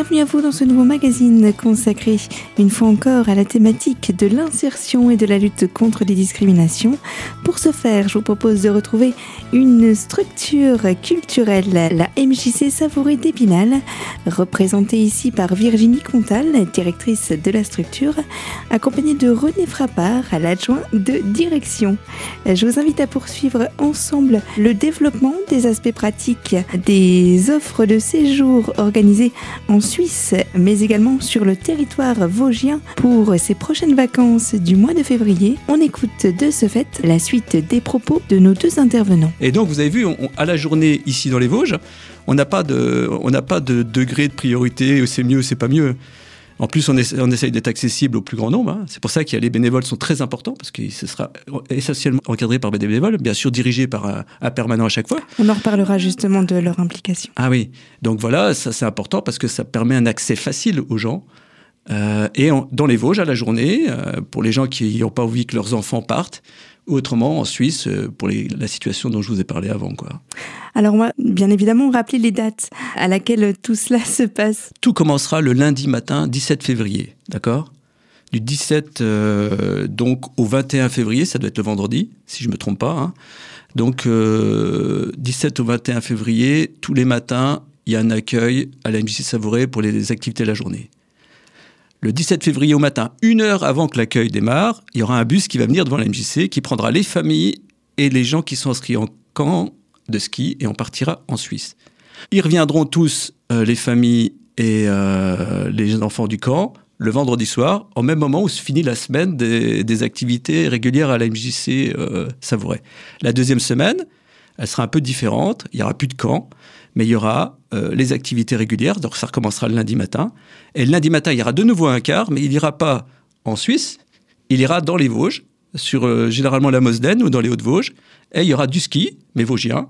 Bienvenue à vous dans ce nouveau magazine consacré une fois encore à la thématique de l'insertion et de la lutte contre les discriminations. Pour ce faire, je vous propose de retrouver une structure culturelle, la MJC Savouret d'Épinal, représentée ici par Virginie Contal, directrice de la structure, accompagnée de René Frappard, l'adjoint de direction. Je vous invite à poursuivre ensemble le développement des aspects pratiques des offres de séjour organisées en Suisse, mais également sur le territoire vosgien pour ses prochaines vacances du mois de février. On écoute de ce fait la suite des propos de nos deux intervenants. Et donc vous avez vu, à la journée ici dans les Vosges, on n'a pas de degré de priorité, c'est mieux, c'est pas mieux. En plus, on essaye d'être accessible au plus grand nombre. Hein. C'est pour ça que les bénévoles sont très importants, parce que ce sera essentiellement encadré par des bénévoles, bien sûr dirigé par un permanent à chaque fois. On en reparlera justement de leur implication. Ah oui, donc voilà, ça c'est important parce que ça permet un accès facile aux gens. Dans les Vosges, à la journée, pour les gens qui n'ont pas envie que leurs enfants partent, autrement, en Suisse, pour la situation dont je vous ai parlé avant. Quoi. Alors, on va bien évidemment rappeler les dates à laquelle tout cela se passe. Tout commencera le lundi matin, 17 février, d'accord ? Du 17 donc, au 21 février, ça doit être le vendredi, si je ne me trompe pas. Hein. Donc, 17 au 21 février, tous les matins, il y a un accueil à la MJC Savouret pour les activités de la journée. Le 17 février au matin, une heure avant que l'accueil démarre, il y aura un bus qui va venir devant la MJC, qui prendra les familles et les gens qui sont inscrits en camp de ski, et on partira en Suisse. Ils reviendront tous, les familles et les enfants du camp, le vendredi soir, au même moment où se finit la semaine des activités régulières à la MJC Savouret. La deuxième semaine, elle sera un peu différente, il n'y aura plus de camp, mais il y aura les activités régulières, donc ça recommencera le lundi matin. Et le lundi matin, il y aura de nouveau un quart, mais il n'ira pas en Suisse, il ira dans les Vosges, sur généralement la Mosdène ou dans les Hautes-Vosges, et il y aura du ski, mais vosgien,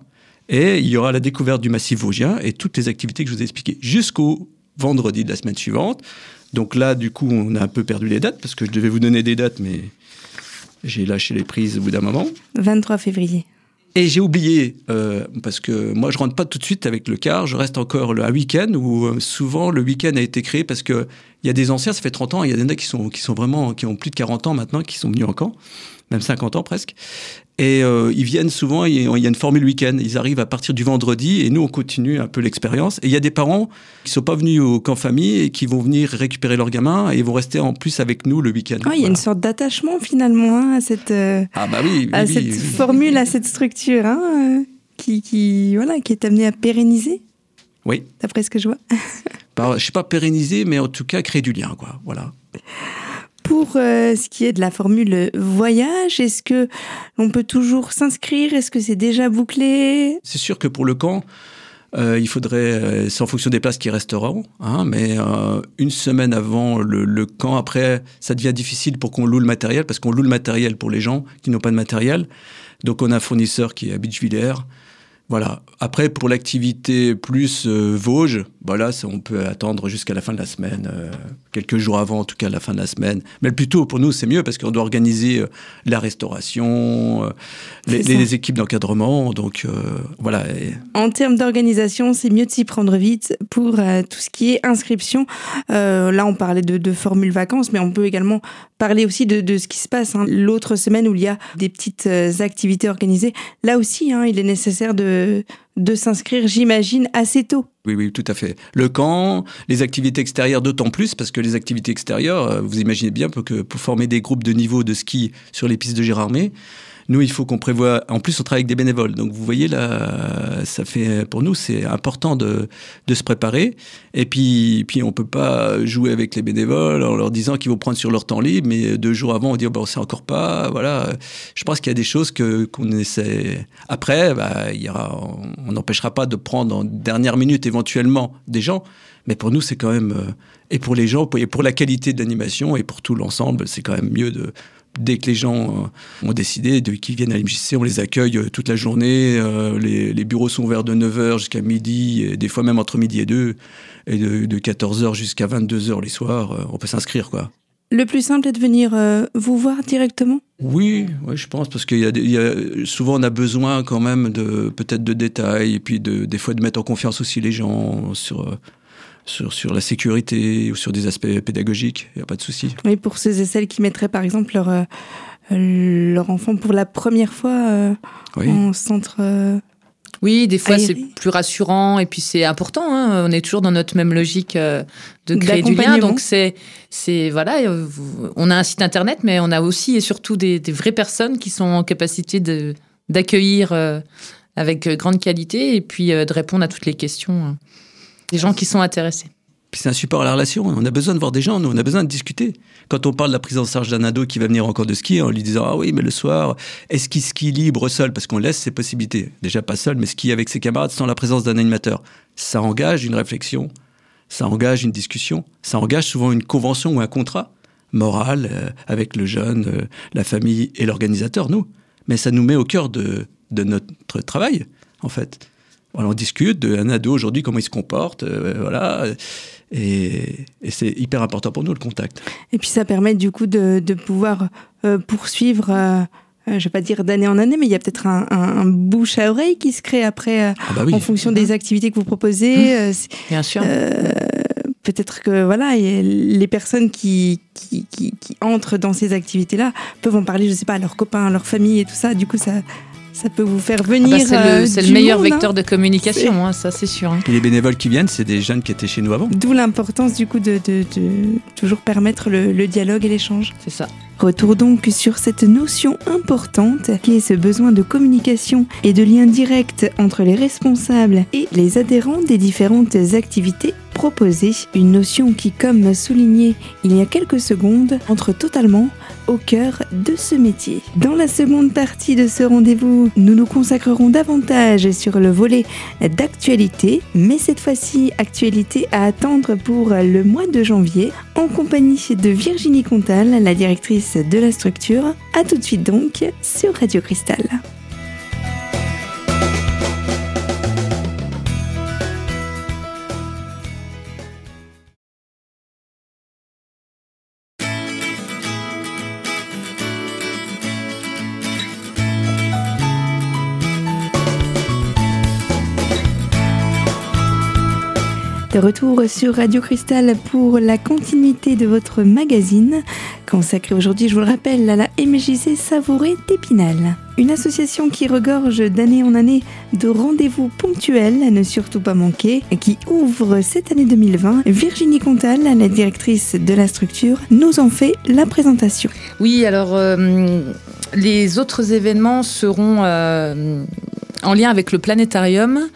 et il y aura la découverte du massif vosgien, et toutes les activités que je vous ai expliquées jusqu'au vendredi de la semaine suivante. Donc là, du coup, on a un peu perdu les dates, parce que je devais vous donner des dates, mais j'ai lâché les prises au bout d'un moment. 23 février. Et j'ai oublié, parce que moi, je rentre pas tout de suite avec le quart. Je reste encore un week-end où souvent, le week-end a été créé parce qu'il y a des anciens, ça fait 30 ans, il y a des gens qui ont plus de 40 ans maintenant, qui sont venus en camp, même 50 ans presque. Et ils viennent souvent, il y a une formule week-end. Ils arrivent à partir du vendredi et nous, on continue un peu l'expérience. Et il y a des parents qui ne sont pas venus au camp famille et qui vont venir récupérer leurs gamins et ils vont rester en plus avec nous le week-end. Il y a une sorte d'attachement finalement hein, à cette, formule, à cette structure hein, qui est amenée à pérenniser. Oui. D'après ce que je vois. Je ne sais pas pérenniser, mais en tout cas créer du lien. Quoi. Voilà. Pour ce qui est de la formule voyage, est-ce que l'on peut toujours s'inscrire ? Est-ce que c'est déjà bouclé ? C'est sûr que pour le camp, il faudrait, c'est en fonction des places qui resteront, hein, mais une semaine avant le camp, après, ça devient difficile pour qu'on loue le matériel, parce qu'on loue le matériel pour les gens qui n'ont pas de matériel. Donc on a un fournisseur qui est à Beachvillers. Voilà. Après, pour l'activité plus Vosges, on peut attendre jusqu'à la fin de la semaine, quelques jours avant, en tout cas, la fin de la semaine. Mais le plus tôt, pour nous, c'est mieux parce qu'on doit organiser la restauration, les équipes d'encadrement. Donc, voilà. En termes d'organisation, c'est mieux de s'y prendre vite pour tout ce qui est inscription. Là, on parlait de formule vacances, mais on peut également parler aussi de ce qui se passe hein. L'autre semaine où il y a des petites activités organisées. Là aussi, hein, il est nécessaire de s'inscrire, j'imagine, assez tôt. Oui, tout à fait. Le camp, les activités extérieures, d'autant plus, parce que les activités extérieures, vous imaginez bien pour former des groupes de niveau de ski sur les pistes de Gérardmer, nous, il faut qu'on prévoie... En plus, on travaille avec des bénévoles. Donc, vous voyez, là, ça fait... Pour nous, c'est important de se préparer. Et puis on ne peut pas jouer avec les bénévoles en leur disant qu'ils vont prendre sur leur temps libre, mais 2 jours avant, on dit, on ne sait encore pas, voilà. Je pense qu'il y a des choses qu'on essaie... Après, on n'empêchera pas de prendre en dernière minute, éventuellement, des gens. Mais pour nous, c'est quand même... Et pour les gens, et pour la qualité de l'animation, et pour tout l'ensemble, c'est quand même mieux de... Dès que les gens ont décidé qu'ils viennent à l'MJC, on les accueille toute la journée. Les bureaux sont ouverts de 9h jusqu'à midi, et des fois même entre midi et 2, et de 14h jusqu'à 22h les soirs. On peut s'inscrire, quoi. Le plus simple est de venir vous voir directement ? Oui, je pense, parce qu'il y a souvent on a besoin quand même de détails, et puis des fois de mettre en confiance aussi les gens sur... sur la sécurité ou sur des aspects pédagogiques, il n'y a pas de souci. Oui, pour ceux et celles qui mettraient par exemple leur enfant pour la première fois en centre... Oui, des fois c'est plus rassurant et puis c'est important. Hein, on est toujours dans notre même logique de créer du lien. Donc c'est voilà, on a un site internet, mais on a aussi et surtout des vraies personnes qui sont en capacité d'accueillir avec grande qualité et puis de répondre à toutes les questions des gens qui sont intéressés. Puis c'est un support à la relation. On a besoin de voir des gens, nous, on a besoin de discuter. Quand on parle de la prise en charge d'un ado qui va venir en cours de ski, en lui disant « Ah oui, mais le soir, est-ce qu'il skie libre seul ?» Parce qu'on laisse ses possibilités. Déjà pas seul, mais skier avec ses camarades sans la présence d'un animateur. Ça engage une réflexion, ça engage une discussion, ça engage souvent une convention ou un contrat moral avec le jeune, la famille et l'organisateur, nous. Mais ça nous met au cœur de notre travail, en fait. Alors on discute d'un ado aujourd'hui, comment il se comporte, voilà... Et c'est hyper important pour nous, le contact. Et puis ça permet du coup de pouvoir poursuivre, je ne vais pas dire d'année en année, mais il y a peut-être un bouche à oreille qui se crée après en fonction des activités que vous proposez. Bien sûr. Peut-être que voilà, les personnes qui entrent dans ces activités-là peuvent en parler, je ne sais pas, à leurs copains, à leur famille et tout ça. Du coup, ça peut vous faire venir. C'est le meilleur vecteur de communication, ça c'est sûr. Et les bénévoles qui viennent, c'est des jeunes qui étaient chez nous avant. D'où l'importance du coup de toujours permettre le dialogue et l'échange. C'est ça. Retour donc sur cette notion importante qui est ce besoin de communication et de lien direct entre les responsables et les adhérents des différentes activités proposées. Une notion qui, comme souligné il y a quelques secondes, entre totalement au cœur de ce métier. Dans la seconde partie de ce rendez-vous, nous nous consacrerons davantage sur le volet d'actualité, mais cette fois-ci, actualité à attendre pour le mois de janvier, en compagnie de Virginie Contal, la directrice de la structure. À tout de suite donc sur Radio Cristal. De retour sur Radio Cristal pour la continuité de votre magazine, consacré aujourd'hui, je vous le rappelle, à la MJC Savouret d'Épinal. Une association qui regorge d'année en année de rendez-vous ponctuels à ne surtout pas manquer, qui ouvre cette année 2020. Virginie Contal, la directrice de la structure, nous en fait la présentation. Oui, alors les autres événements seront en lien avec le Planétarium,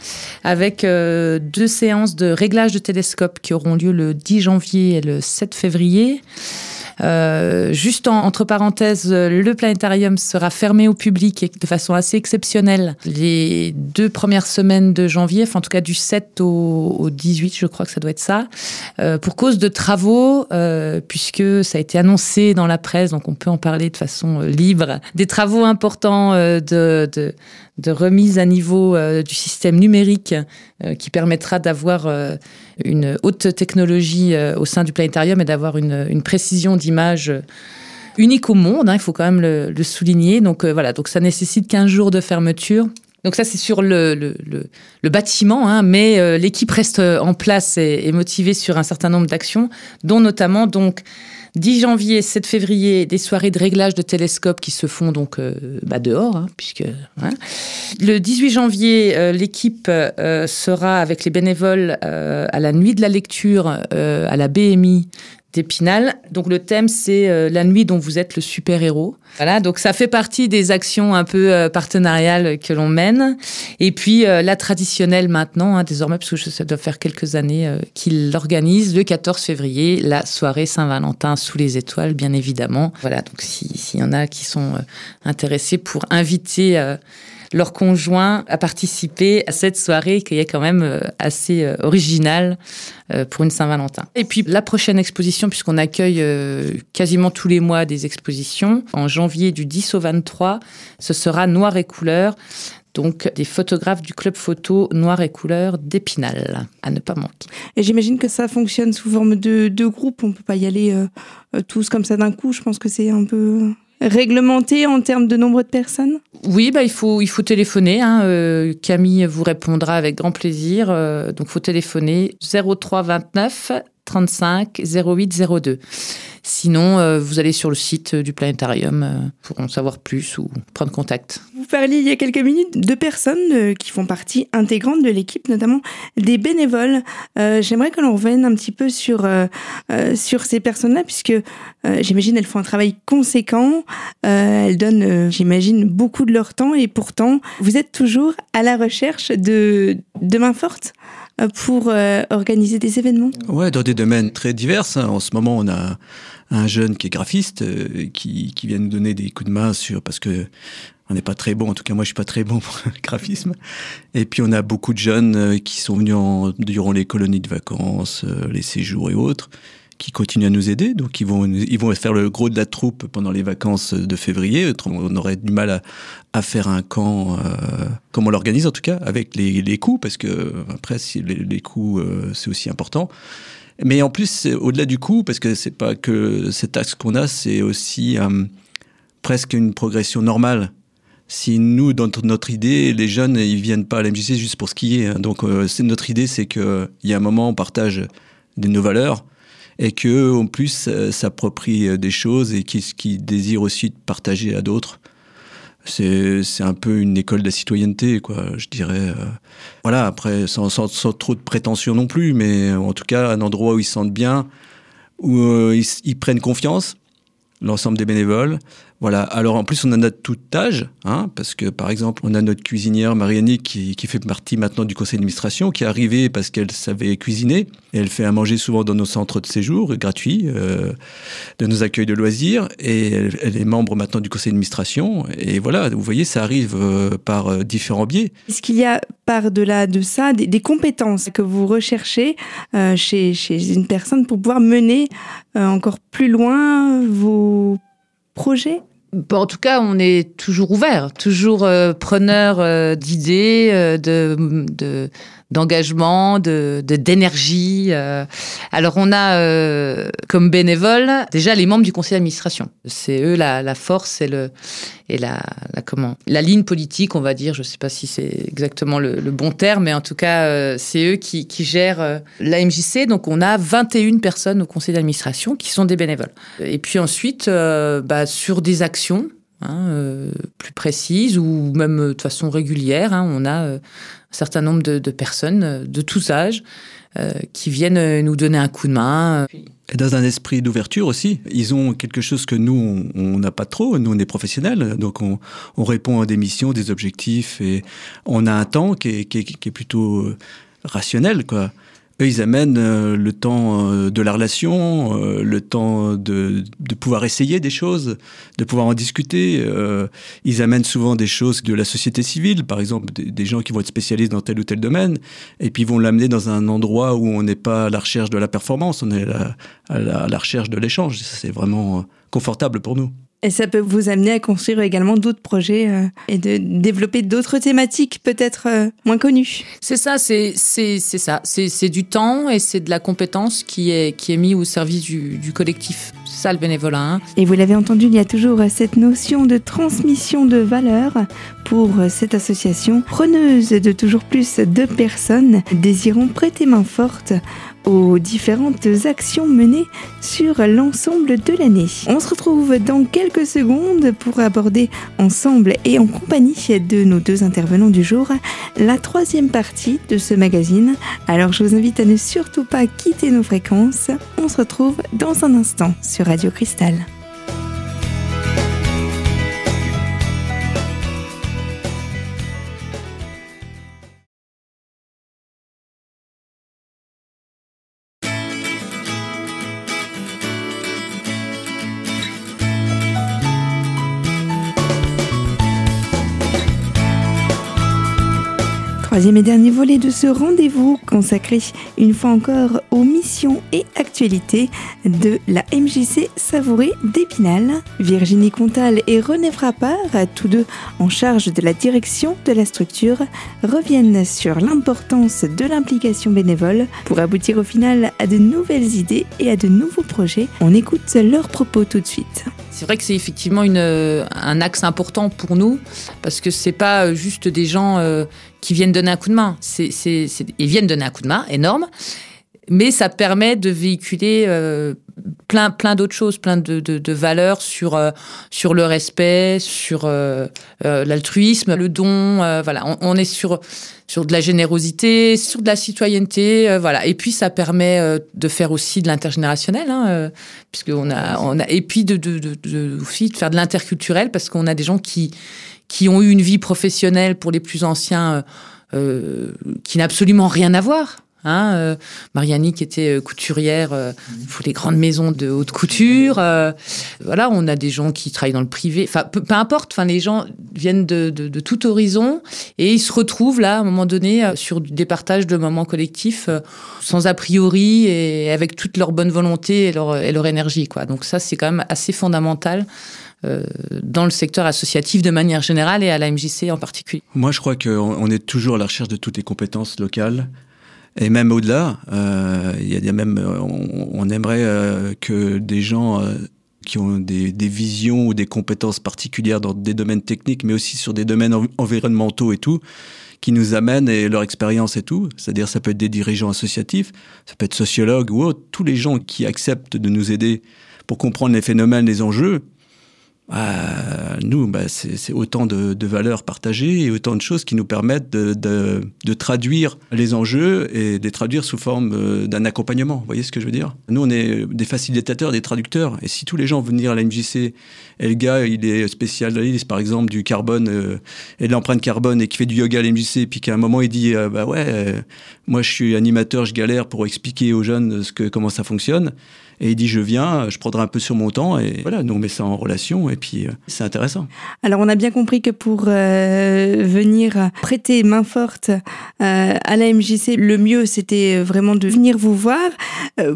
avec deux séances de réglage de télescopes qui auront lieu le 10 janvier et le 7 février. Juste entre parenthèses, le Planétarium sera fermé au public et de façon assez exceptionnelle les deux premières semaines de janvier, enfin en tout cas du 7 au 18, je crois que ça doit être ça, pour cause de travaux, puisque ça a été annoncé dans la presse, donc on peut en parler de façon libre, des travaux importants de remise à niveau du système numérique qui permettra d'avoir une haute technologie au sein du Planétarium et d'avoir une précision d'image unique au monde, il faut quand même le souligner. Donc voilà, donc ça nécessite 15 jours de fermeture. Donc ça c'est sur le bâtiment, mais l'équipe reste en place et motivée sur un certain nombre d'actions, dont notamment donc 10 janvier, 7 février, des soirées de réglage de télescopes qui se font donc dehors, puisque... Hein. Le 18 janvier, l'équipe sera avec les bénévoles à la nuit de la lecture à la BMI D'épinal. Donc le thème, c'est la nuit dont vous êtes le super-héros. Voilà, donc ça fait partie des actions un peu partenariales que l'on mène. Et puis la traditionnelle maintenant, désormais, parce que ça doit faire quelques années qu'ils l'organisent, le 14 février, la soirée Saint-Valentin sous les étoiles, bien évidemment. Voilà, donc s'il y en a qui sont intéressés pour inviter leurs conjoints à participer à cette soirée qui est quand même assez originale pour une Saint-Valentin. Et puis la prochaine exposition, puisqu'on accueille quasiment tous les mois des expositions, en janvier du 10 au 23, ce sera Noir et couleurs, donc des photographes du club photo Noir et couleurs d'Épinal, à ne pas manquer. Et j'imagine que ça fonctionne sous forme de groupe, on ne peut pas y aller tous comme ça d'un coup, je pense que c'est un peu... réglementé en termes de nombre de personnes ? Oui, bah, il faut téléphoner. Camille vous répondra avec grand plaisir. Donc, il faut téléphoner 03 29 35 08 02. Sinon, vous allez sur le site du Planétarium pour en savoir plus ou prendre contact. Vous parliez il y a quelques minutes de personnes qui font partie intégrante de l'équipe, notamment des bénévoles. J'aimerais que l'on revienne un petit peu sur ces personnes-là, puisque j'imagine elles font un travail conséquent. Elles donnent, j'imagine, beaucoup de leur temps et pourtant, vous êtes toujours à la recherche de mains fortes pour organiser des événements. Ouais, dans des domaines très divers. En ce moment, on a un jeune qui est graphiste, qui vient nous donner des coups de main parce que on n'est pas très bon. En tout cas, moi, je suis pas très bon pour le graphisme. Et puis, on a beaucoup de jeunes qui sont venus durant les colonies de vacances, les séjours et autres, qui continuent à nous aider. Donc, ils vont faire le gros de la troupe pendant les vacances de février. On aurait du mal à faire un camp, comme on l'organise en tout cas, avec les coûts, parce que après, les coûts, c'est aussi important. Mais en plus, au-delà du coût, parce que c'est pas que cet axe qu'on a, c'est aussi presque une progression normale. Si nous, dans notre idée, les jeunes, ils viennent pas à la MJC juste pour skier. Donc, notre idée, c'est qu'il y a un moment, on partage de nos valeurs et qu'eux, en plus, s'approprient des choses et qu'ils désirent aussi partager à d'autres. C'est un peu une école de la citoyenneté, quoi, je dirais. Voilà, après, sans trop de prétention non plus, mais en tout cas, un endroit où ils se sentent bien, où ils prennent confiance, l'ensemble des bénévoles. Voilà. Alors, en plus, on en a de tout âge, parce que, par exemple, on a notre cuisinière, Marianne, qui fait partie maintenant du conseil d'administration, qui est arrivée parce qu'elle savait cuisiner. Et elle fait à manger souvent dans nos centres de séjour, gratuits, de nos accueils de loisirs. Et elle est membre maintenant du conseil d'administration. Et voilà, vous voyez, ça arrive par différents biais. Est-ce qu'il y a, par-delà de ça, des compétences que vous recherchez chez une personne pour pouvoir mener encore plus loin vos projets ? Bon, en tout cas, on est toujours ouvert, toujours preneur d'idées, d'engagement, d'énergie. Alors, on a comme bénévoles déjà les membres du conseil d'administration. C'est eux la force et la ligne politique, on va dire. Je ne sais pas si c'est exactement le bon terme, mais en tout cas, c'est eux qui gèrent la MJC. Donc, on a 21 personnes au conseil d'administration qui sont des bénévoles. Et puis ensuite, sur des actions plus précises ou même de façon régulière, on a un certain nombre de personnes de tous âges qui viennent nous donner un coup de main. Et dans un esprit d'ouverture aussi, ils ont quelque chose que nous, on n'a pas trop. Nous, on est professionnels, donc on répond à des missions, des objectifs, et on a un temps qui est plutôt rationnel, quoi. Eux, ils amènent le temps de la relation, le temps de pouvoir essayer des choses, de pouvoir en discuter. Ils amènent souvent des choses de la société civile, par exemple des gens qui vont être spécialistes dans tel ou tel domaine, et puis ils vont l'amener dans un endroit où on n'est pas à la recherche de la performance, on est à la recherche de l'échange. C'est vraiment confortable pour nous. Et ça peut vous amener à construire également d'autres projets et de développer d'autres thématiques peut-être moins connues. C'est ça, c'est ça. C'est du temps et c'est de la compétence qui est mise au service du collectif. C'est ça le bénévolat. Et vous l'avez entendu, il y a toujours cette notion de transmission de valeurs pour cette association preneuse de toujours plus de personnes désirant prêter main forte aux différentes actions menées sur l'ensemble de l'année. On se retrouve dans quelques secondes pour aborder ensemble et en compagnie de nos deux intervenants du jour la troisième partie de ce magazine. Alors je vous invite à ne surtout pas quitter nos fréquences. On se retrouve dans un instant sur Radio Cristal. Troisième et dernier volet de ce rendez-vous consacré une fois encore aux missions et actualités de la MJC Savouret d'Épinal. Virginie Contal et René Frappard, tous deux en charge de la direction de la structure, reviennent sur l'importance de l'implication bénévole pour aboutir au final à de nouvelles idées et à de nouveaux projets. On écoute leurs propos tout de suite. C'est vrai que c'est effectivement un axe important pour nous, parce que c'est pas juste des gens qui viennent donner un coup de main. Ils viennent donner un coup de main, énorme, mais ça permet de véhiculer plein d'autres choses, plein de valeurs sur le respect, sur l'altruisme, le don. Voilà, on est sur de la générosité, sur de la citoyenneté. Voilà. Et puis ça permet de faire aussi de l'intergénérationnel, hein, puisque on a et puis aussi de faire de l'interculturel, parce qu'on a des gens qui ont eu une vie professionnelle pour les plus anciens qui n'a absolument rien à voir. Marianne qui était couturière pour les grandes maisons de haute couture. Voilà, on a des gens qui travaillent dans le privé. Enfin, peu importe. Enfin, les gens viennent de tout horizon et ils se retrouvent là, à un moment donné, sur des partages de moments collectifs, sans a priori et avec toute leur bonne volonté et leur énergie, quoi. Donc ça, c'est quand même assez fondamental dans le secteur associatif de manière générale et à la MJC en particulier. Moi, je crois qu'on est toujours à la recherche de toutes les compétences locales. Et même au-delà, on aimerait que des gens qui ont des visions ou des compétences particulières dans des domaines techniques, mais aussi sur des domaines environnementaux et tout, qui nous amènent et leur expérience et tout. C'est-à-dire, ça peut être des dirigeants associatifs, ça peut être sociologues ou autres. Tous les gens qui acceptent de nous aider pour comprendre les phénomènes, les enjeux, c'est autant de valeurs partagées et autant de choses qui nous permettent de traduire les enjeux et de les traduire sous forme d'un accompagnement. Vous voyez ce que je veux dire ? Nous, on est des facilitateurs, des traducteurs. Et si tous les gens venaient venir à la MJC et le gars, il est spécialiste, par exemple, du carbone et de l'empreinte carbone et qui fait du yoga à la MJC, et puis qu'à un moment, il dit moi, je suis animateur, je galère pour expliquer aux jeunes comment ça fonctionne. Et il dit, je viens, je prendrai un peu sur mon temps. Et voilà, nous, on met ça en relation. Et puis, c'est intéressant. Alors, on a bien compris que pour venir prêter main forte à la MJC, le mieux, c'était vraiment de venir vous voir.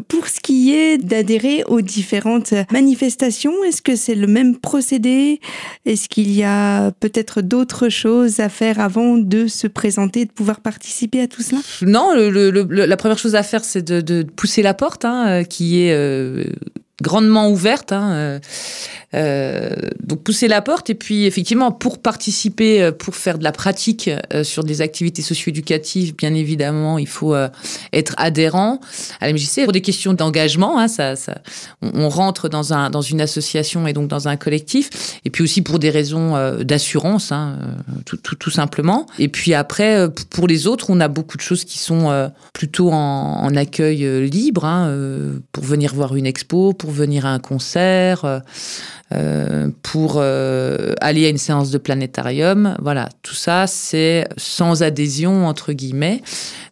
Pour ce qui est d'adhérer aux différentes manifestations, est-ce que c'est le même procédé ? Est-ce qu'il y a peut-être d'autres choses à faire avant de se présenter, de pouvoir participer à tout cela ? Non, la première chose à faire, c'est de pousser la porte, qui est grandement ouverte, donc pousser la porte. Et puis effectivement, pour participer, pour faire de la pratique sur des activités socio-éducatives, bien évidemment, il faut être adhérent à la MJC. Pour des questions d'engagement, on rentre dans une association et donc dans un collectif. Et puis aussi pour des raisons d'assurance, tout simplement. Et puis après, pour les autres, on a beaucoup de choses qui sont plutôt en accueil libre, pour venir voir une expo, pour venir à un concert, pour aller à une séance de planétarium. Voilà, tout ça, c'est sans adhésion, entre guillemets.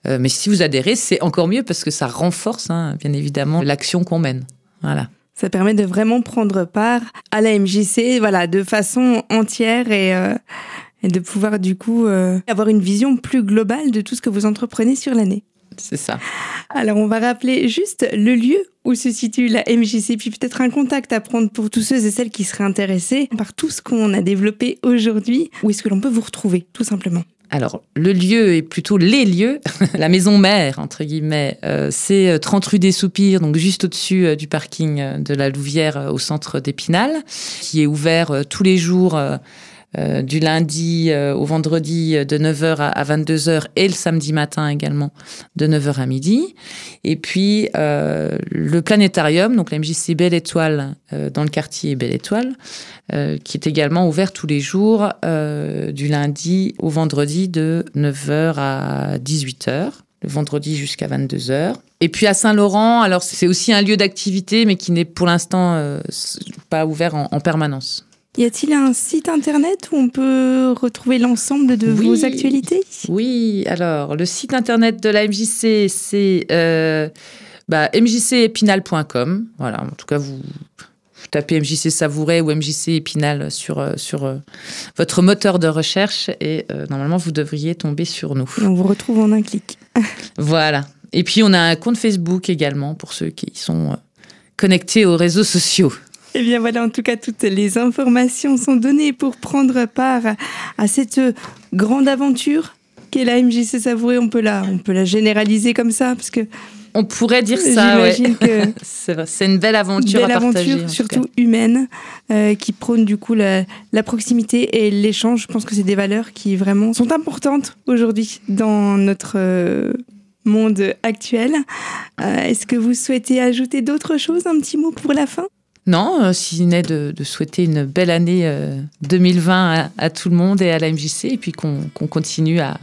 Mais si vous adhérez, c'est encore mieux parce que ça renforce, bien évidemment, l'action qu'on mène. Voilà. Ça permet de vraiment prendre part à la MJC, voilà, de façon entière et de pouvoir, du coup, avoir une vision plus globale de tout ce que vous entreprenez sur l'année. C'est ça. Alors, on va rappeler juste le lieu où se situe la MJC, puis peut-être un contact à prendre pour tous ceux et celles qui seraient intéressés par tout ce qu'on a développé aujourd'hui. Où est-ce que l'on peut vous retrouver, tout simplement ? Alors, le lieu est plutôt les lieux. La maison mère, entre guillemets, c'est 30 rue des Soupirs, donc juste au-dessus du parking de la Louvière au centre d'Épinal, qui est ouvert tous les jours du lundi au vendredi de 9h à 22h et le samedi matin également de 9h à midi. Et puis le planétarium, donc la MJC Belle Étoile dans le quartier Belle Étoile, qui est également ouvert tous les jours du lundi au vendredi de 9h à 18h. Le vendredi jusqu'à 22h. Et puis à Saint-Laurent, alors c'est aussi un lieu d'activité, mais qui n'est pour l'instant pas ouvert en permanence. Y a-t-il un site internet où on peut retrouver l'ensemble de vos actualités ? Oui, alors le site internet de la MJC, c'est mjcepinal.com. Voilà, en tout cas, vous tapez MJC Savouret ou MJC Épinal sur votre moteur de recherche et normalement, vous devriez tomber sur nous. Et on vous retrouve en un clic. Voilà. Et puis, on a un compte Facebook également pour ceux qui sont connectés aux réseaux sociaux. Eh bien voilà, en tout cas, toutes les informations sont données pour prendre part à cette grande aventure qu'est la MJC Savouret. On peut la généraliser comme ça, parce que On pourrait dire ça, ouais. Que c'est une belle aventure à partager. Belle aventure, surtout humaine, qui prône du coup la proximité et l'échange. Je pense que c'est des valeurs qui vraiment sont importantes aujourd'hui dans notre monde actuel. Est-ce que vous souhaitez ajouter d'autres choses, un petit mot pour la fin ? Non, si n'est de souhaiter une belle année 2020 à tout le monde et à la MJC, et puis qu'on continue à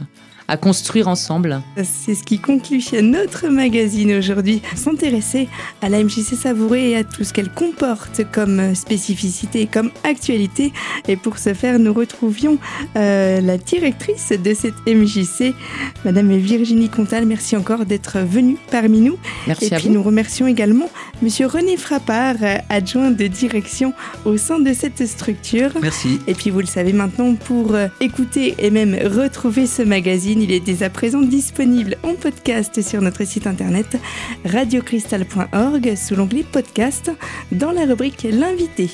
construire ensemble. C'est ce qui conclut notre magazine aujourd'hui. S'intéresser à la MJC Savouret et à tout ce qu'elle comporte comme spécificité et comme actualité. Et pour ce faire, nous retrouvions la directrice de cette MJC, Madame Virginie Contal. Merci encore d'être venue parmi nous. Merci à vous. Et puis nous remercions également Monsieur René Frappard, adjoint de direction au sein de cette structure. Merci. Et puis vous le savez maintenant, pour écouter et même retrouver ce magazine, il est dès à présent disponible en podcast sur notre site internet radiocristal.org sous l'onglet podcast dans la rubrique L'Invité.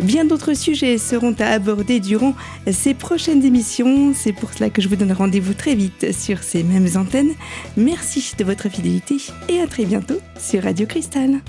Bien d'autres sujets seront à aborder durant ces prochaines émissions. C'est pour cela que je vous donne rendez-vous très vite sur ces mêmes antennes. Merci de votre fidélité et à très bientôt sur Radio Cristal.